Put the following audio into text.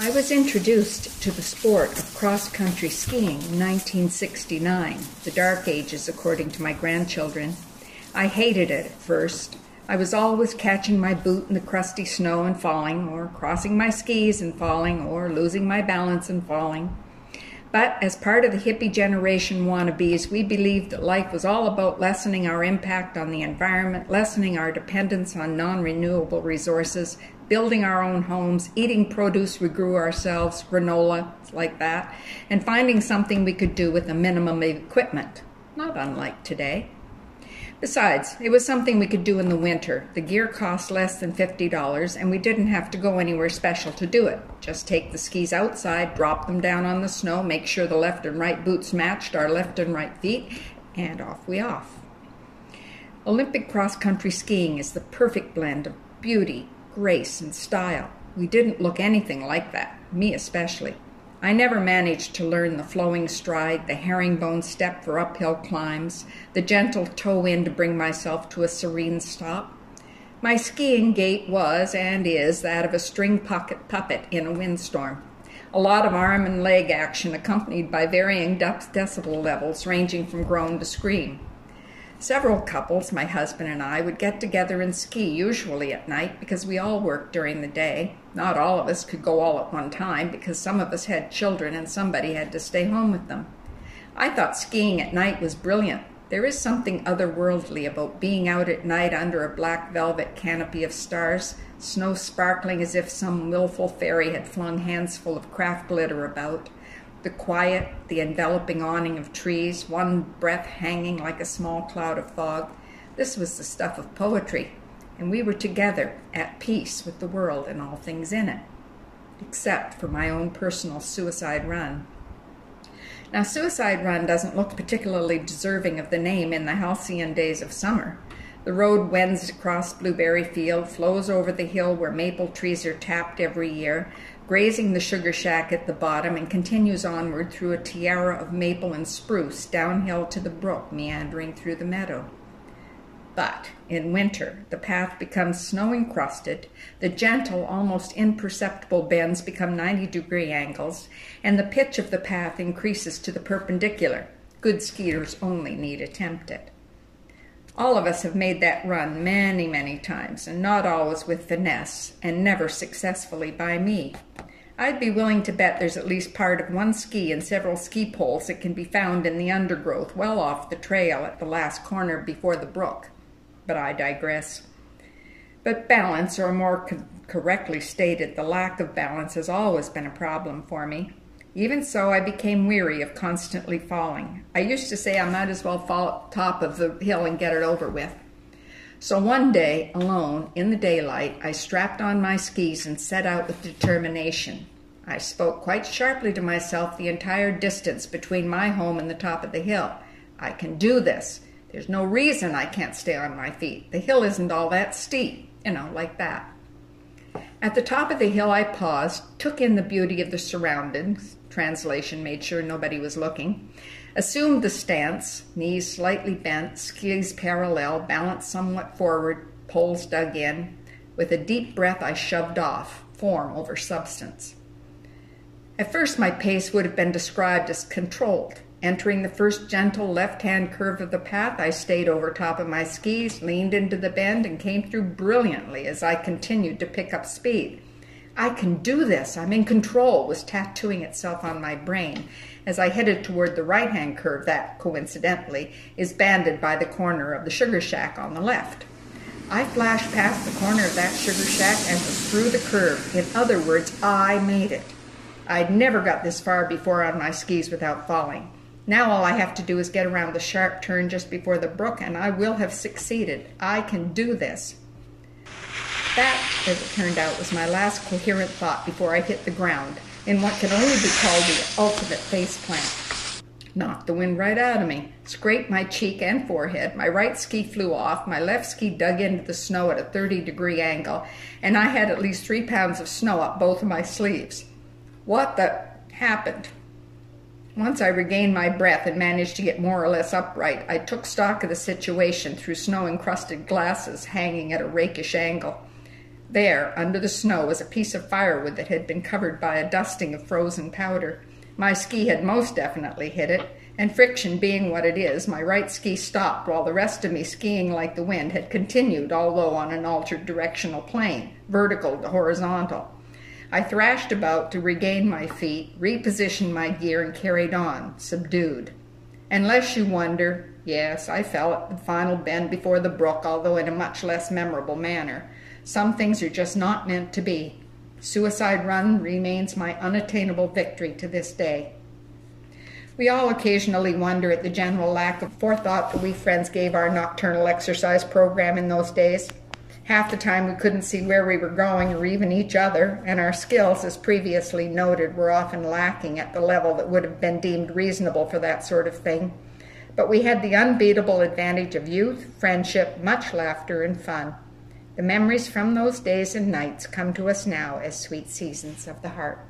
I was introduced to the sport of cross-country skiing in 1969, the dark ages according to my grandchildren. I hated it at first. I was always catching my boot in the crusty snow and falling, or crossing my skis and falling, or losing my balance and falling. But as part of the hippie generation wannabes, we believed that life was all about lessening our impact on the environment, lessening our dependence on non-renewable resources, building our own homes, eating produce we grew ourselves, granola, like that, and finding something we could do with a minimum of equipment, not unlike today. Besides, it was something we could do in the winter. The gear cost less than $50, and we didn't have to go anywhere special to do it. Just take the skis outside, drop them down on the snow, make sure the left and right boots matched our left and right feet, and off. Olympic cross-country skiing is the perfect blend of beauty, grace, and style. We didn't look anything like that, me especially. I never managed to learn the flowing stride, the herringbone step for uphill climbs, the gentle toe-in to bring myself to a serene stop. My skiing gait was and is that of a string puppet in a windstorm. A lot of arm and leg action accompanied by varying decibel levels ranging from groan to scream. Several couples, my husband and I, would get together and ski, usually at night, because we all worked during the day. Not all of us could go all at one time, because some of us had children and somebody had to stay home with them. I thought skiing at night was brilliant. There is something otherworldly about being out at night under a black velvet canopy of stars, snow sparkling as if some willful fairy had flung handsful of craft glitter about. The quiet, the enveloping awning of trees, one breath hanging like a small cloud of fog. This was the stuff of poetry, and we were together, at peace with the world and all things in it, except for my own personal suicide run. Now, Suicide Run doesn't look particularly deserving of the name in the halcyon days of summer. The road wends across Blueberry Field, flows over the hill where maple trees are tapped every year, grazing the sugar shack at the bottom, and continues onward through a tiara of maple and spruce, downhill to the brook meandering through the meadow. But in winter, the path becomes snow-encrusted, the gentle, almost imperceptible bends become 90-degree angles, and the pitch of the path increases to the perpendicular. Good skiers only need attempt it. All of us have made that run many, many times, and not always with finesse, and never successfully by me. I'd be willing to bet there's at least part of one ski and several ski poles that can be found in the undergrowth well off the trail at the last corner before the brook. But I digress. But balance, or more correctly stated, the lack of balance has always been a problem for me. Even so, I became weary of constantly falling. I used to say I might as well fall at the top of the hill and get it over with. So one day, alone, in the daylight, I strapped on my skis and set out with determination. I spoke quite sharply to myself the entire distance between my home and the top of the hill. I can do this. There's no reason I can't stay on my feet. The hill isn't all that steep, like that. At the top of the hill, I paused, took in the beauty of the surroundings, translation made sure nobody was looking, assumed the stance, knees slightly bent, skis parallel, balance somewhat forward, poles dug in. With a deep breath, I shoved off, form over substance. At first, my pace would have been described as controlled. Entering the first gentle left-hand curve of the path, I stayed over top of my skis, leaned into the bend, and came through brilliantly as I continued to pick up speed. I can do this, I'm in control, was tattooing itself on my brain as I headed toward the right-hand curve that, coincidentally, is banded by the corner of the sugar shack on the left. I flashed past the corner of that sugar shack and was through the curve. In other words, I made it. I'd never got this far before on my skis without falling. Now all I have to do is get around the sharp turn just before the brook, and I will have succeeded. I can do this. That, as it turned out, was my last coherent thought before I hit the ground, in what can only be called the ultimate faceplant. Knocked the wind right out of me, scraped my cheek and forehead, my right ski flew off, my left ski dug into the snow at a 30-degree angle, and I had at least 3 pounds of snow up both of my sleeves. What the happened? Once I regained my breath and managed to get more or less upright, I took stock of the situation through snow-encrusted glasses hanging at a rakish angle. There, under the snow, was a piece of firewood that had been covered by a dusting of frozen powder. My ski had most definitely hit it, and friction being what it is, my right ski stopped while the rest of me, skiing like the wind, had continued, although on an altered directional plane, vertical to horizontal. I thrashed about to regain my feet, repositioned my gear, and carried on, subdued. Unless you wonder, yes, I fell at the final bend before the brook, although in a much less memorable manner. Some things are just not meant to be. Suicide Run remains my unattainable victory to this day. We all occasionally wonder at the general lack of forethought that we friends gave our nocturnal exercise program in those days. Half the time we couldn't see where we were going or even each other, and our skills, as previously noted, were often lacking at the level that would have been deemed reasonable for that sort of thing. But we had the unbeatable advantage of youth, friendship, much laughter, and fun. The memories from those days and nights come to us now as sweet seasons of the heart.